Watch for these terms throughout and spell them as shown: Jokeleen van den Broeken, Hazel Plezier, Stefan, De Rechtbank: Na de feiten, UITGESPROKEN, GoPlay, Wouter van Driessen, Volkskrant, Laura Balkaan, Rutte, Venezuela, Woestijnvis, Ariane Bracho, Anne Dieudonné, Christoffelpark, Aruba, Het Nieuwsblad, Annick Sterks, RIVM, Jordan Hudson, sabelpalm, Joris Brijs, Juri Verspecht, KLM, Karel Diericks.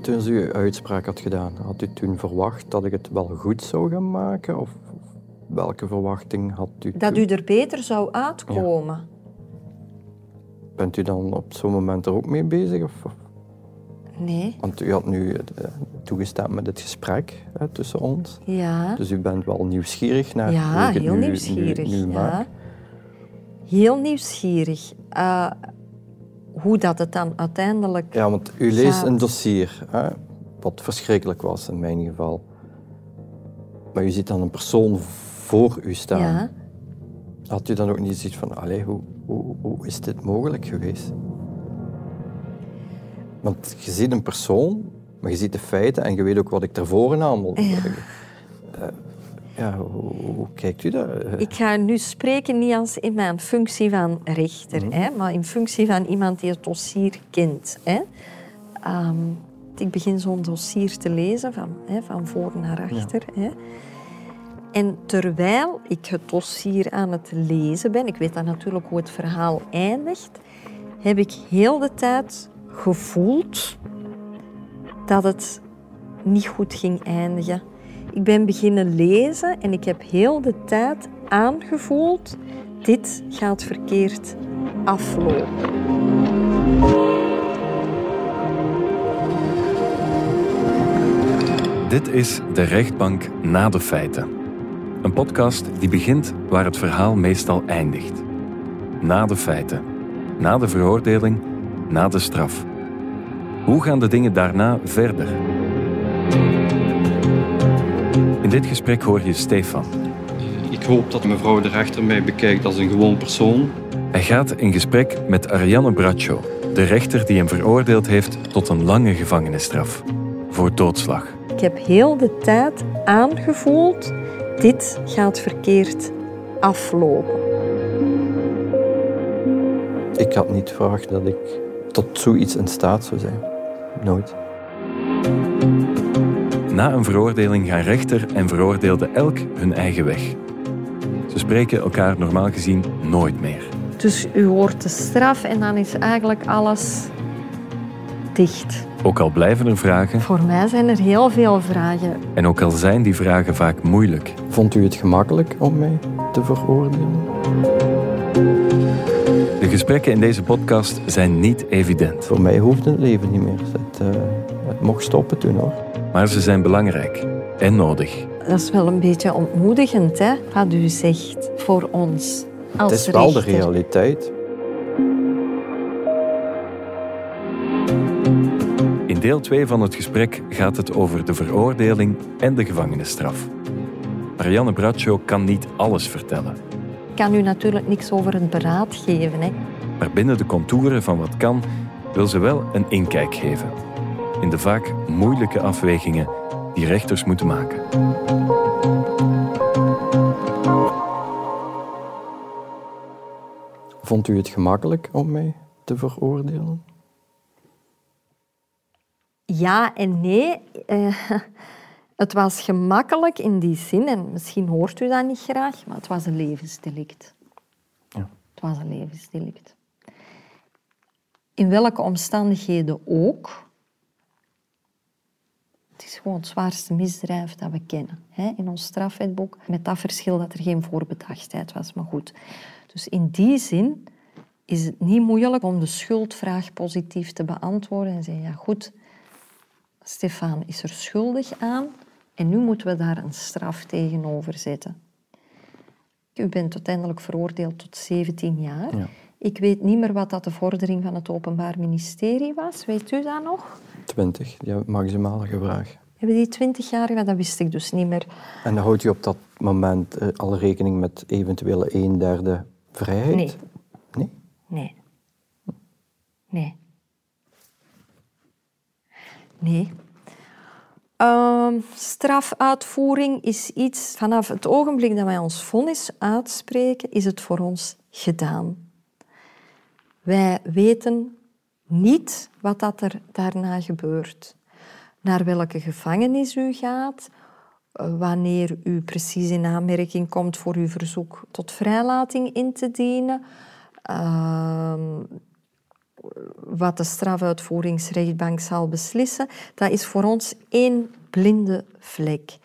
toen ze je uitspraak had gedaan, had u toen verwacht dat ik het wel goed zou gaan maken? Of welke verwachting had u? Dat u er beter zou uitkomen. Ja. Bent u dan op zo'n moment er ook mee bezig? Of? Nee. Want u had nu toegestemd met het gesprek tussen ons. Ja. Dus u bent wel nieuwsgierig naar hoe ik het nu maak. Heel nieuwsgierig. Hoe dat het dan uiteindelijk... Ja, want u leest een dossier, hè? Wat verschrikkelijk was in mijn geval. Maar u ziet dan een persoon voor u staan. Ja. Had u dan ook niet zoiets van, allee, hoe is dit mogelijk geweest? Want je ziet een persoon, maar je ziet de feiten en je weet ook wat ik daarvoor namelde. Ja. Hoe kijkt u daar? Ik ga nu spreken niet als in mijn functie van rechter, maar in functie van iemand die het dossier kent. Ik begin zo'n dossier te lezen van voor naar achter. Ja. En terwijl ik het dossier aan het lezen ben, ik weet dan natuurlijk hoe het verhaal eindigt, heb ik heel de tijd gevoeld dat het niet goed ging eindigen. Ik ben beginnen lezen en ik heb heel de tijd aangevoeld, dit gaat verkeerd aflopen. Dit is De Rechtbank na de feiten. Een podcast die begint waar het verhaal meestal eindigt. Na de feiten. Na de veroordeling. Na de straf. Hoe gaan de dingen daarna verder? In dit gesprek hoor je Stefan. Ik hoop dat mevrouw de rechter mij bekijkt als een gewoon persoon. Hij gaat in gesprek met Ariane Bracho, de rechter die hem veroordeeld heeft tot een lange gevangenisstraf. Voor doodslag. Ik heb heel de tijd aangevoeld, dit gaat verkeerd aflopen. Ik had niet verwacht dat ik tot zoiets in staat zou zijn. Nooit. Na een veroordeling gaan rechter en veroordeelde elk hun eigen weg. Ze spreken elkaar normaal gezien nooit meer. Dus u hoort de straf en dan is eigenlijk alles dicht. Ook al blijven er vragen... Voor mij zijn er heel veel vragen. En ook al zijn die vragen vaak moeilijk. Vond u het gemakkelijk om mij te veroordelen? De gesprekken in deze podcast zijn niet evident. Voor mij hoefde het leven niet meer. Het mocht stoppen toen hoor. Maar ze zijn belangrijk en nodig. Dat is wel een beetje ontmoedigend, hè, wat u zegt voor ons als rechter. Het is wel de realiteit. In deel 2 van het gesprek gaat het over de veroordeling en de gevangenisstraf. Ariane Bracho kan niet alles vertellen. Ik kan u natuurlijk niks over het beraad geven. Hè. Maar binnen de contouren van wat kan, wil ze wel een inkijk geven. In de vaak moeilijke afwegingen die rechters moeten maken. Vond u het gemakkelijk om mij te veroordelen? Ja en nee. Het was gemakkelijk in die zin, en misschien hoort u dat niet graag, maar het was een levensdelict. Ja. Het was een levensdelict. In welke omstandigheden ook... Het is gewoon het zwaarste misdrijf dat we kennen. In ons strafwetboek, met dat verschil dat er geen voorbedachtheid was. Maar goed, dus in die zin is het niet moeilijk om de schuldvraag positief te beantwoorden. En zeggen, ja goed, Stefan is er schuldig aan en nu moeten we daar een straf tegenover zetten. U bent uiteindelijk veroordeeld tot 17 jaar. Ja. Ik weet niet meer wat dat de vordering van het Openbaar Ministerie was. Weet u dat nog? 20, die maximale gevraagd. Hebben die 20 jaar? Dat wist ik dus niet meer. En dan houdt u op dat moment al rekening met eventuele 1/3 vrijheid? Nee. Nee? Nee. Nee. Nee. Strafuitvoering is iets... Vanaf het ogenblik dat wij ons vonnis uitspreken, is het voor ons gedaan. Wij weten niet wat dat er daarna gebeurt. Naar welke gevangenis u gaat, wanneer u precies in aanmerking komt voor uw verzoek tot vrijlating in te dienen, wat de strafuitvoeringsrechtbank zal beslissen, dat is voor ons één blinde vlek.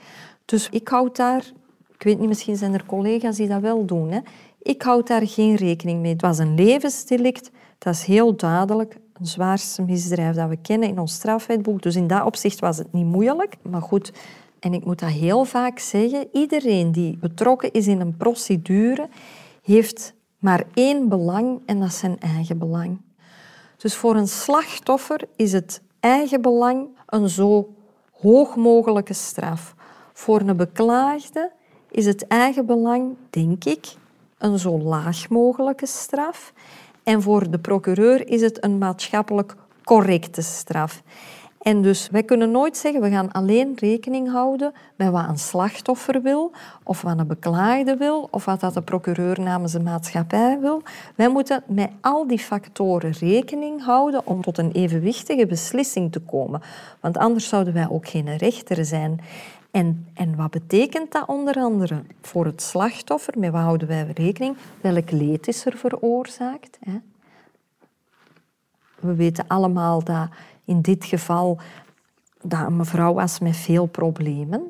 Dus ik houd daar, ik weet niet, misschien zijn er collega's die dat wel doen, hè? Ik houd daar geen rekening mee. Het was een levensdelict, dat is heel duidelijk. Een zwaarste misdrijf dat we kennen in ons strafwetboek. Dus in dat opzicht was het niet moeilijk. Maar goed, en ik moet dat heel vaak zeggen, iedereen die betrokken is in een procedure heeft maar één belang en dat is zijn eigen belang. Dus voor een slachtoffer is het eigen belang een zo hoog mogelijke straf. Voor een beklaagde is het eigen belang, denk ik, een zo laag mogelijke straf. En voor de procureur is het een maatschappelijk correcte straf. En dus wij kunnen nooit zeggen, we gaan alleen rekening houden met wat een slachtoffer wil, of wat een beklaagde wil, of wat de procureur namens de maatschappij wil. Wij moeten met al die factoren rekening houden om tot een evenwichtige beslissing te komen. Want anders zouden wij ook geen rechter zijn. En wat betekent dat onder andere voor het slachtoffer? Met wat houden wij rekening? Welk leed is er veroorzaakt? We weten allemaal dat in dit geval dat een mevrouw was met veel problemen,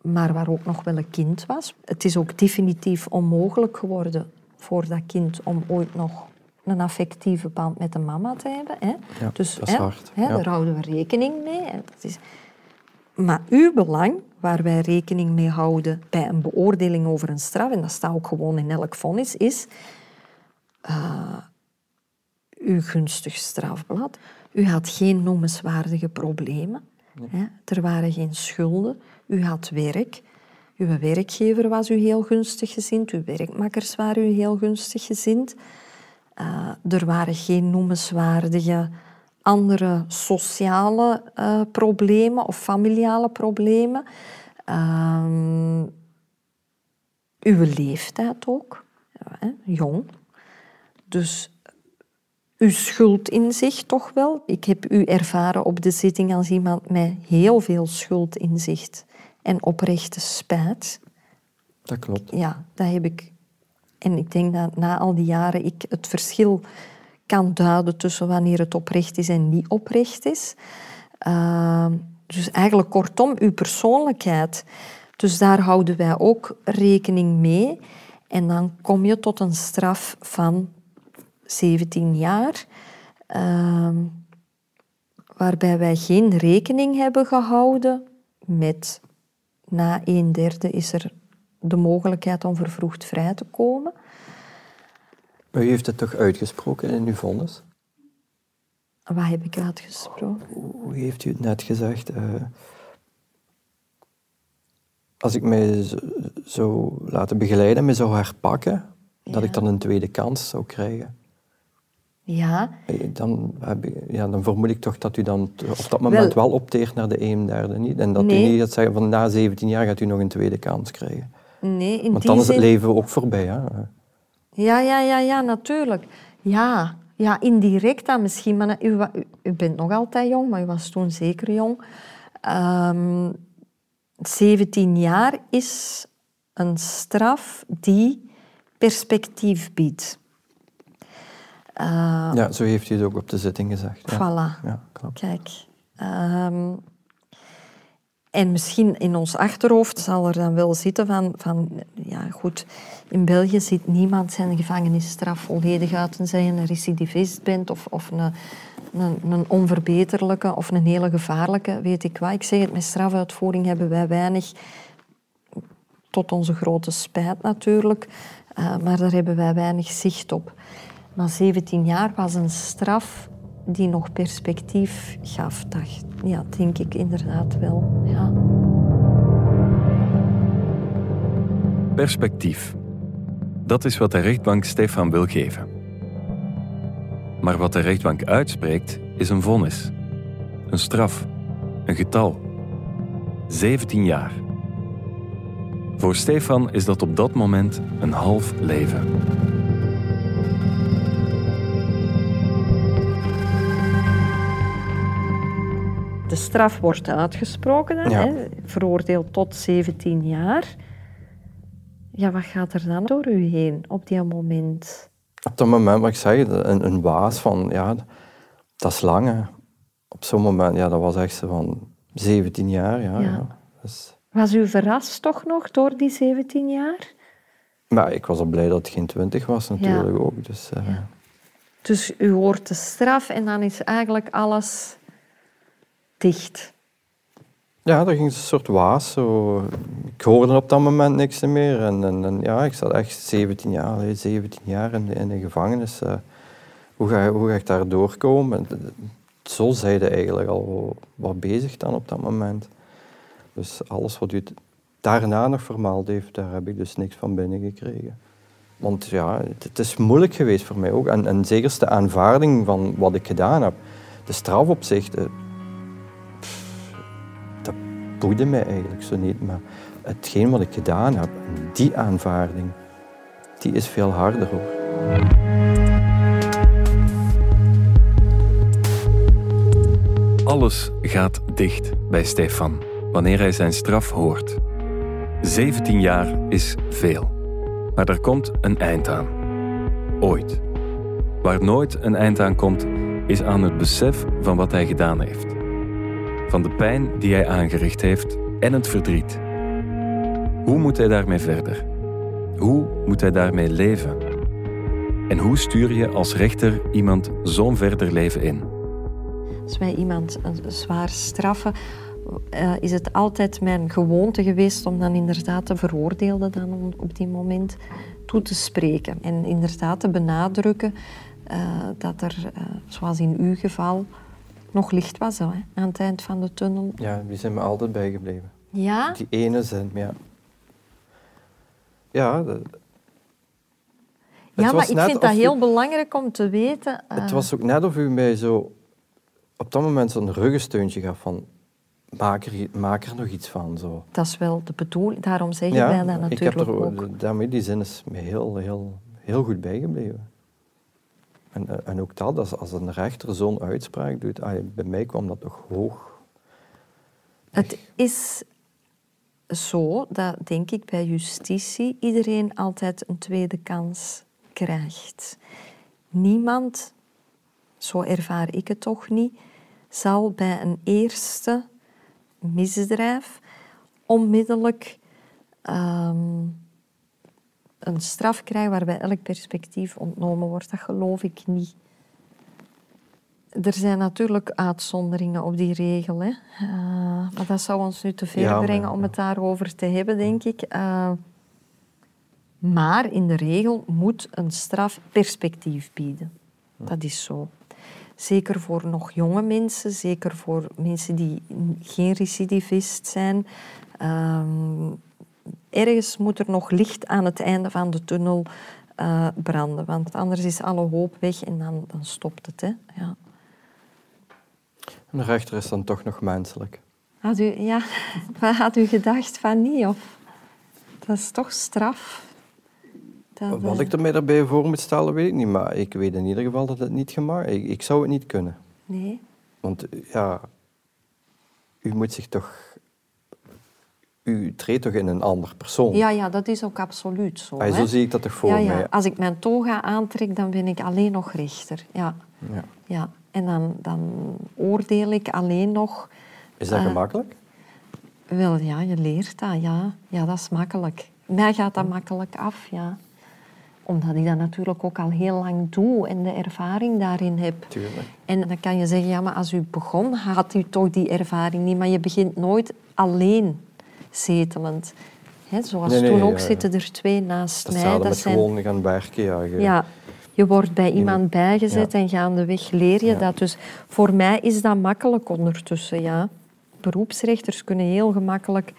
maar waar ook nog wel een kind was. Het is ook definitief onmogelijk geworden voor dat kind om ooit nog een affectieve band met de mama te hebben. Ja, dus, dat is hard. Daar houden we rekening mee. Dat is... Maar uw belang, waar wij rekening mee houden bij een beoordeling over een straf, en dat staat ook gewoon in elk vonnis, is uw gunstig strafblad. U had geen noemenswaardige problemen. Nee. Hè? Er waren geen schulden. U had werk. Uw werkgever was u heel gunstig gezind. Uw werkmakers waren u heel gunstig gezind. Er waren geen noemenswaardige andere sociale problemen of familiale problemen. Uw leeftijd ook. Ja, hè? Jong. Dus... uw schuld in zich toch wel. Ik heb u ervaren op de zitting als iemand met heel veel schuld in zich en oprechte spijt. Dat klopt. Ja, dat heb ik. En ik denk dat na al die jaren ik het verschil kan duiden tussen wanneer het oprecht is en niet oprecht is. Dus eigenlijk kortom, uw persoonlijkheid. Dus daar houden wij ook rekening mee. En dan kom je tot een straf van 17 jaar, waarbij wij geen rekening hebben gehouden met na 1/3 is er de mogelijkheid om vervroegd vrij te komen. Maar u heeft het toch uitgesproken in uw vonnis? Wat heb ik uitgesproken? Hoe heeft u het net gezegd? Als ik mij zou laten begeleiden en me zou herpakken, dat ik dan een tweede kans zou krijgen. Ja. Dan vermoed ik toch dat u dan op dat moment wel opteert naar de 1/3 niet. En dat u niet gaat zeggen van na 17 jaar gaat u nog een tweede kans krijgen. Nee, in want dan is het leven ook voorbij. Hè? Ja, natuurlijk. Ja, indirect dan misschien. Maar u bent nog altijd jong, maar u was toen zeker jong. 17 jaar is een straf die perspectief biedt. Ja, zo heeft u het ook op de zitting gezegd. Ja. Voilà. Ja, klopt. Kijk. En misschien in ons achterhoofd zal er dan wel zitten van... Ja, goed, in België zit niemand zijn gevangenisstraf volledig uit, tenzij je een recidivist bent of een onverbeterlijke of een hele gevaarlijke, weet ik wat. Ik zeg het, met strafuitvoering hebben wij weinig, tot onze grote spijt natuurlijk... maar daar hebben wij weinig zicht op. Maar 17 jaar was een straf die nog perspectief gaf. Dat, ja, denk ik inderdaad wel. Ja. Perspectief. Dat is wat de rechtbank Stefan wil geven. Maar wat de rechtbank uitspreekt, is een vonnis. Een straf. Een getal. 17 jaar. Voor Stefan is dat op dat moment een half leven. De straf wordt uitgesproken, ja. Veroordeeld tot 17 jaar. Ja, wat gaat er dan door u heen op dat moment? Op dat moment, wat ik zeg, een waas van, ja, dat is lang, hè. Op zo'n moment, ja, dat was echt zo van 17 jaar, ja. Ja. Dus... Was u verrast toch nog door die 17 jaar? Maar ik was al blij dat het geen 20 was, natuurlijk, ja. Ook. Dus, ja. Dus u hoort de straf en dan is eigenlijk alles dicht. Ja, dat ging een soort waas. Zo. Ik hoorde op dat moment niks meer. En ja, ik zat echt 17 jaar in de gevangenis. Hoe ga ik daar doorkomen? Zo zijn ze eigenlijk al wat bezig dan op dat moment. Dus alles wat u daarna nog vermaald heeft, daar heb ik dus niks van binnengekregen. Want ja, het is moeilijk geweest voor mij ook. En zeker de aanvaarding van wat ik gedaan heb. De straf op zich... Dat boeide mij eigenlijk zo niet, maar hetgeen wat ik gedaan heb, die aanvaarding, die is veel harder hoor. Alles gaat dicht bij Stefan, wanneer hij zijn straf hoort. 17 jaar is veel, maar er komt een eind aan. Ooit. Waar nooit een eind aan komt, is aan het besef van wat hij gedaan heeft. Van de pijn die hij aangericht heeft en het verdriet. Hoe moet hij daarmee verder? Hoe moet hij daarmee leven? En hoe stuur je als rechter iemand zo'n verder leven in? Als wij iemand zwaar straffen, is het altijd mijn gewoonte geweest om dan inderdaad de veroordeelde dan op die moment toe te spreken. En inderdaad te benadrukken dat er, zoals in uw geval... nog licht was al, hè, aan het eind van de tunnel. Ja, die zijn me altijd bijgebleven. Ja? Die ene zin, ja. Ja, ja maar ik vind dat heel belangrijk om te weten... Het was ook net of u mij zo... op dat moment zo'n ruggensteuntje gaf van... Maak er nog iets van, zo. Dat is wel de bedoeling, daarom zeg je mij dat natuurlijk ook. Daarmee, die zin is me heel goed bijgebleven. En ook dat, als een rechter zo'n uitspraak doet, bij mij kwam dat toch hoog. Het is zo dat, denk ik, bij justitie iedereen altijd een tweede kans krijgt. Niemand, zo ervaar ik het toch niet, zal bij een eerste misdrijf onmiddellijk... een straf krijgen waarbij elk perspectief ontnomen wordt, dat geloof ik niet. Er zijn natuurlijk uitzonderingen op die regel. Hè? Maar dat zou ons nu te ver brengen om het daarover te hebben, denk ik. Maar in de regel moet een straf perspectief bieden. Dat is zo. Zeker voor nog jonge mensen, zeker voor mensen die geen recidivist zijn... Ergens moet er nog licht aan het einde van de tunnel branden. Want anders is alle hoop weg en dan stopt het. Hè? Ja. En de rechter is dan toch nog menselijk. Had u gedacht van niet? Of? Dat is toch straf. Wat ik er mij daarbij voor moet stellen, weet ik niet. Maar ik weet in ieder geval dat het niet gemaakt is. Ik zou het niet kunnen. Nee. Want ja, u moet zich toch... U treedt toch in een ander persoon? Ja, dat is ook absoluut zo. Zo zie ik dat toch voor mij. Als ik mijn toga aantrek, dan ben ik alleen nog rechter. Ja. En dan oordeel ik alleen nog... Is dat gemakkelijk? Wel, ja, je leert dat, ja. Ja, dat is makkelijk. Mij gaat dat makkelijk af, ja. Omdat ik dat natuurlijk ook al heel lang doe en de ervaring daarin heb. Tuurlijk. En dan kan je zeggen, ja, maar als u begon, had u toch die ervaring niet. Maar je begint nooit alleen... zetelend. He, zoals toen ook zitten er twee naast mij. Dat met gewoon gaan werken. Je wordt bij iemand bijgezet en gaandeweg leer je dat. Dus voor mij is dat makkelijk ondertussen. Ja. Beroepsrechters kunnen heel gemakkelijk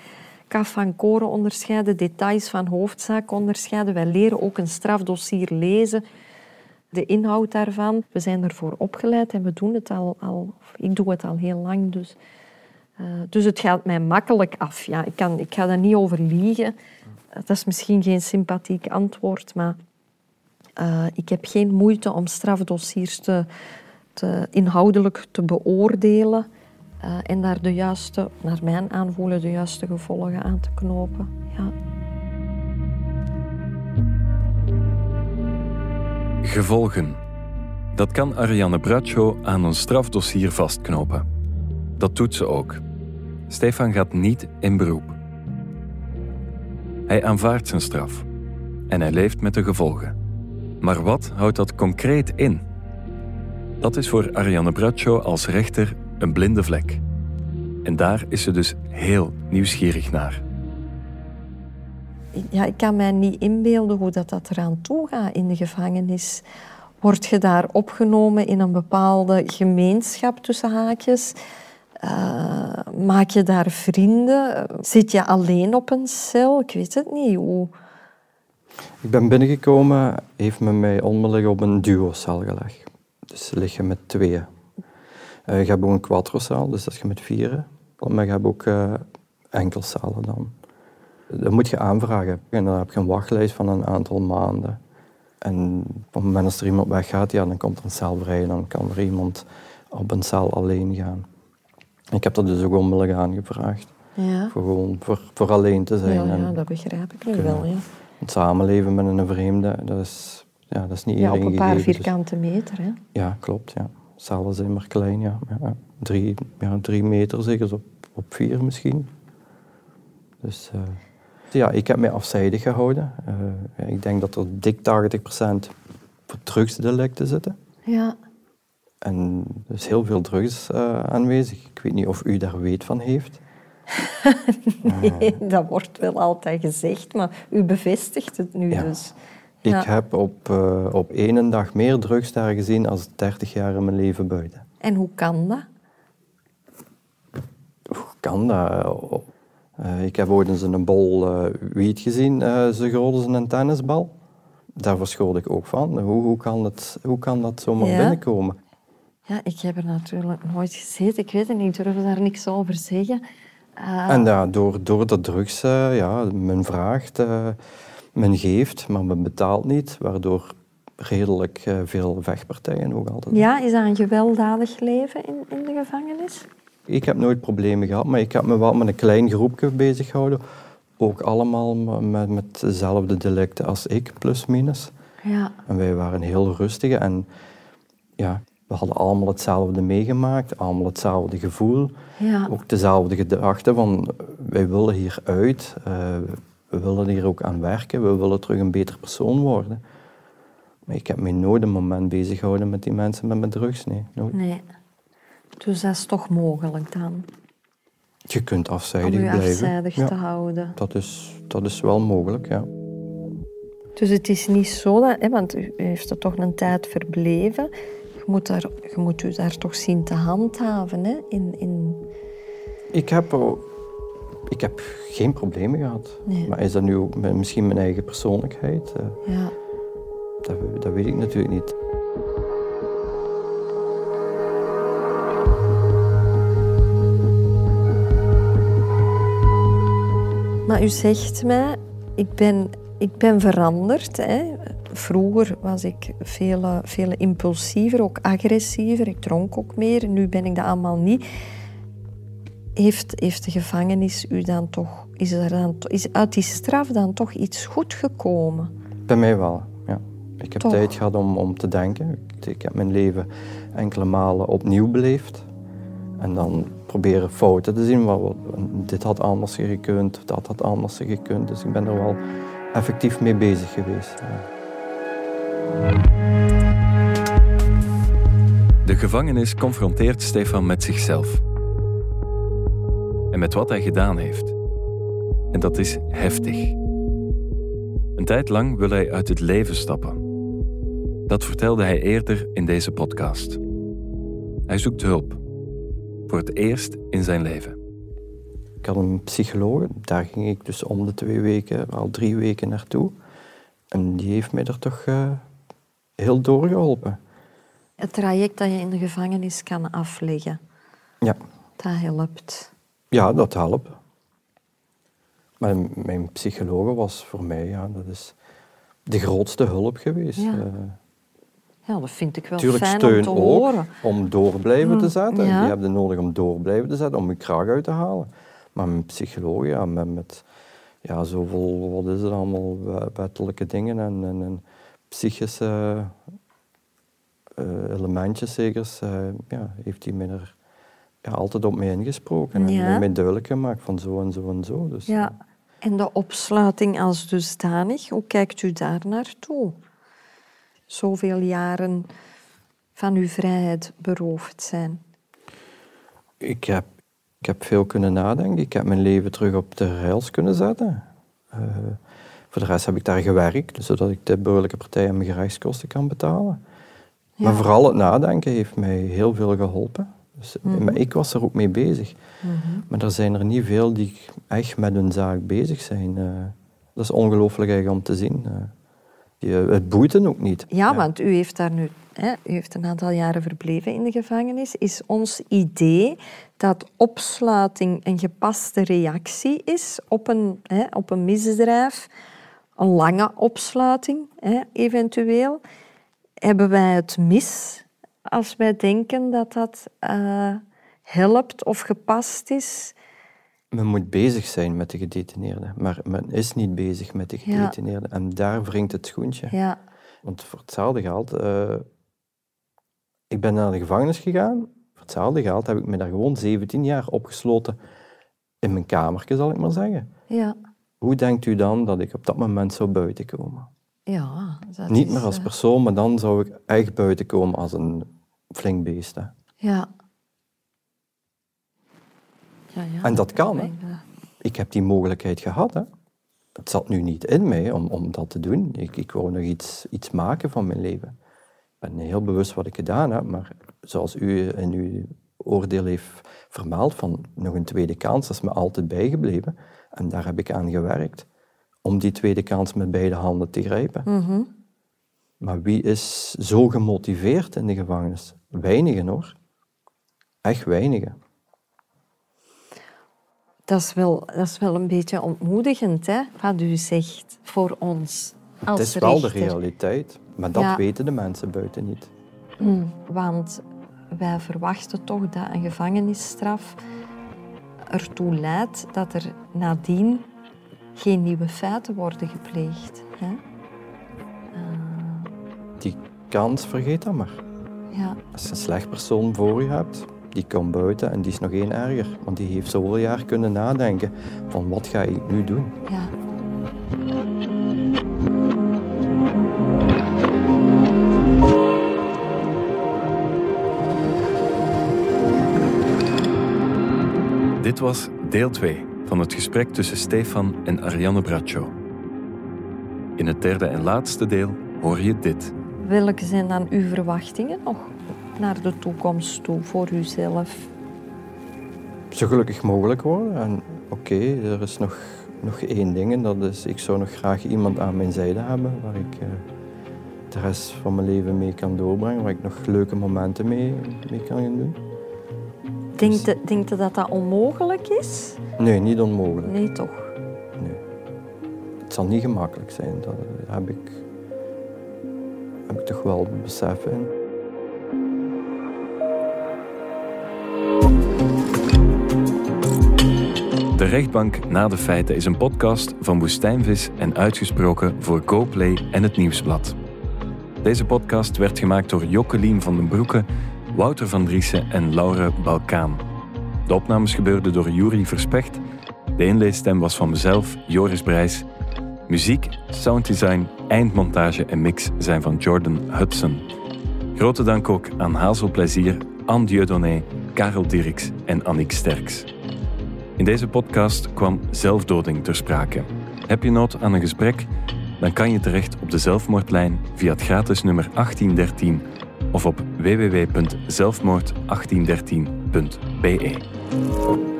kaf van koren onderscheiden, details van hoofdzaak onderscheiden. Wij leren ook een strafdossier lezen, de inhoud daarvan. We zijn ervoor opgeleid en we doen het al. Ik doe het al heel lang, dus... Dus het gaat mij makkelijk af. Ja, ik ga daar niet over liegen. Dat is misschien geen sympathiek antwoord, maar ik heb geen moeite om strafdossiers inhoudelijk te beoordelen en daar de juiste, naar mijn aanvoelen, de juiste gevolgen aan te knopen. Ja. Gevolgen. Dat kan Ariane Bracho aan een strafdossier vastknopen. Dat doet ze ook. Stefan gaat niet in beroep. Hij aanvaardt zijn straf. En hij leeft met de gevolgen. Maar wat houdt dat concreet in? Dat is voor Ariane Bracho als rechter een blinde vlek. En daar is ze dus heel nieuwsgierig naar. Ja, ik kan mij niet inbeelden hoe dat eraan toe gaat in de gevangenis. Word je daar opgenomen in een bepaalde gemeenschap tussen haakjes? Maak je daar vrienden? Zit je alleen op een cel? Ik weet het niet. Hoe... Ik ben binnengekomen, heeft men mij onmiddellijk op een duocel gelegd. Dus lig je met tweeën. Je hebt ook een quattrozaal, dus dat is je met vieren. Maar je hebt ook enkelzalen dan. Dat moet je aanvragen. En dan heb je een wachtlijst van een aantal maanden. En op het moment dat er iemand weggaat, ja, dan komt er een cel vrij. En dan kan er iemand op een cel alleen gaan. Ik heb dat dus ook onmiddellijk aangevraagd. Ja. Voor alleen te zijn. Ja, dat begrijp ik nu wel. Ja. Het samenleven met een vreemde, dat is niet iedereen gegeven. Ja, op een paar vierkante meter. Hè? Ja, klopt. Ja. Cellen zijn maar klein. Ja. Ja, 3 meter zeker, op 4 misschien. Dus... Ja, ik heb mij afzijdig gehouden. Ik denk dat er dik 80% voor drugsdelicten zitten. Ja. En er is heel veel drugs aanwezig. Ik weet niet of u daar weet van heeft. Nee, dat wordt wel altijd gezegd, maar u bevestigt het nu dus. Ja. Ik heb op één dag meer drugs daar gezien dan 30 jaar in mijn leven buiten. En hoe kan dat? Hoe kan dat? Ik heb ooit eens een bol wiet gezien, zo groot als een tennisbal. Daar verschoot ik ook van. Hoe kan dat zomaar binnenkomen? Ja, ik heb er natuurlijk nooit gezeten. Ik weet het niet, ik durf daar niks over zeggen. En door de drugs, men vraagt, men geeft, maar men betaalt niet. Waardoor redelijk veel vechtpartijen ook altijd. Ja, is dat een gewelddadig leven in de gevangenis? Ik heb nooit problemen gehad, maar ik heb me wel met een klein groepje bezig gehouden. Ook allemaal met dezelfde delicten als ik, plus minus. Ja. En wij waren heel rustig en we hadden allemaal hetzelfde meegemaakt, allemaal hetzelfde gevoel. Ja. Ook dezelfde gedachten van, wij willen hier uit, we willen hier ook aan werken, we willen terug een beter persoon worden. Maar ik heb me nooit een moment bezig gehouden met die mensen met mijn drugs, nee. Nooit. Nee. Dus dat is toch mogelijk dan? Je kunt afzijdig blijven. Om je afzijdig te houden. Dat is wel mogelijk, ja. Dus het is niet zo, want u heeft er toch een tijd verbleven. Je moet u daar toch zien te handhaven, hè? Ik heb geen problemen gehad. Nee. Maar is dat nu misschien mijn eigen persoonlijkheid? Ja. Dat weet ik natuurlijk niet. Maar u zegt mij, ik ben veranderd. Hè. Vroeger was ik veel impulsiever, ook agressiever. Ik dronk ook meer, nu ben ik dat allemaal niet. Heeft de gevangenis u dan toch... Is uit die straf dan toch iets goed gekomen? Bij mij wel, ja. Ik heb tijd gehad om te denken. Ik heb mijn leven enkele malen opnieuw beleefd. En dan... proberen fouten te zien. Dit had anders gekund, dat had anders gekund. Dus ik ben er wel effectief mee bezig geweest. De gevangenis confronteert Stefan met zichzelf. En met wat hij gedaan heeft. En dat is heftig. Een tijd lang wil hij uit het leven stappen. Dat vertelde hij eerder in deze podcast. Hij zoekt hulp. Voor het eerst in zijn leven. Ik had een psycholoog, daar ging ik dus om de 2 weken, al 3 weken naartoe. En die heeft mij er toch heel doorgeholpen. Het traject dat je in de gevangenis kan afleggen, dat helpt. Ja, dat helpt. Maar mijn psycholoog was voor mij, dat is de grootste hulp geweest. Ja. Ja, dat vind ik wel tuurlijk fijn om te horen. Natuurlijk steun ook om door blijven te zetten. Ja. Je hebt het nodig om door blijven te zetten, om je kraag uit te halen. Maar met psychologen, met zoveel, wat is het allemaal, wettelijke dingen en psychische elementjes zeker, ja, heeft hij mij er ja, altijd op mee ingesproken ja. en mij duidelijk gemaakt van zo en zo en zo. Dus, ja. En de opsluiting als dusdanig, hoe kijkt u daar naartoe? Zoveel jaren van uw vrijheid beroofd zijn. Ik heb veel kunnen nadenken. Ik heb mijn leven terug op de rails kunnen zetten. Voor de rest heb ik daar gewerkt, zodat ik de burgerlijke partij en mijn gerechtskosten kan betalen. Ja. Maar vooral het nadenken heeft mij heel veel geholpen. Dus, mm-hmm. Maar ik was er ook mee bezig. Mm-hmm. Maar er zijn er niet veel die echt met hun zaak bezig zijn. Dat is ongelooflijk eigenlijk om te zien. Het boeit hen ook niet. Ja, ja, want u heeft daar nu... U heeft een aantal jaren verbleven in de gevangenis. Is ons idee dat opsluiting een gepaste reactie is op een misdrijf, een lange opsluiting eventueel, hebben wij het mis als wij denken dat dat helpt of gepast is? Men moet bezig zijn met de gedetineerde, maar men is niet bezig met de gedetineerde. Ja. En daar wringt het schoentje. Ja. Want voor hetzelfde geld... Ik ben naar de gevangenis gegaan. Voor hetzelfde geld heb ik me daar gewoon 17 jaar opgesloten. In mijn kamertje, zal ik maar zeggen. Ja. Hoe denkt u dan dat ik op dat moment zou buiten komen? Ja, dat niet is, meer als persoon, maar dan zou ik echt buiten komen als een flink beest. Hè. Ja. Ja, ja. En dat kan. Hè. Ik heb die mogelijkheid gehad. Hè. Het zat nu niet in mij om dat te doen. Ik wou nog iets maken van mijn leven. Ik ben heel bewust wat ik gedaan heb, maar zoals u in uw oordeel heeft vermeld, van nog een tweede kans, dat is me altijd bijgebleven. En daar heb ik aan gewerkt, om die tweede kans met beide handen te grijpen. Mm-hmm. Maar wie is zo gemotiveerd in de gevangenis? Weinigen hoor. Echt weinigen. Dat is wel een beetje ontmoedigend, hè, wat u zegt, voor ons als rechter. Het is wel de realiteit. Maar dat weten de mensen buiten niet. Want wij verwachten toch dat een gevangenisstraf ertoe leidt dat er nadien geen nieuwe feiten worden gepleegd. Hè? Die kans, vergeet dat maar. Ja. Als je een slecht persoon voor je hebt, die komt buiten en die is nog één erger. Want die heeft zoveel jaar kunnen nadenken van wat ga ik nu doen. Ja. Dit was deel 2 van het gesprek tussen Stefan en Ariane Bracho. In het derde en laatste deel hoor je dit. Welke zijn dan uw verwachtingen nog naar de toekomst toe voor uzelf? Zo gelukkig mogelijk worden. En oké, er is nog één ding en dat is, ik zou nog graag iemand aan mijn zijde hebben waar ik de rest van mijn leven mee kan doorbrengen, waar ik nog leuke momenten mee kan gaan doen. Denkt u dat dat onmogelijk is? Nee, niet onmogelijk. Nee, toch? Nee. Het zal niet gemakkelijk zijn. Dat heb ik toch wel beseffen. De rechtbank na de feiten is een podcast van Woestijnvis en uitgesproken voor GoPlay en Het Nieuwsblad. Deze podcast werd gemaakt door Jokeleen van den Broeken, Wouter van Driessen en Laura Balkaan. De opnames gebeurden door Juri Verspecht. De inleesstem was van mezelf, Joris Brijs. Muziek, sounddesign, eindmontage en mix zijn van Jordan Hudson. Grote dank ook aan Hazel Plezier, Anne Dieudonné, Karel Diericks en Annick Sterks. In deze podcast kwam zelfdoding ter sprake. Heb je nood aan een gesprek? Dan kan je terecht op de zelfmoordlijn via het gratis nummer 1813... of op www.zelfmoord1813.be.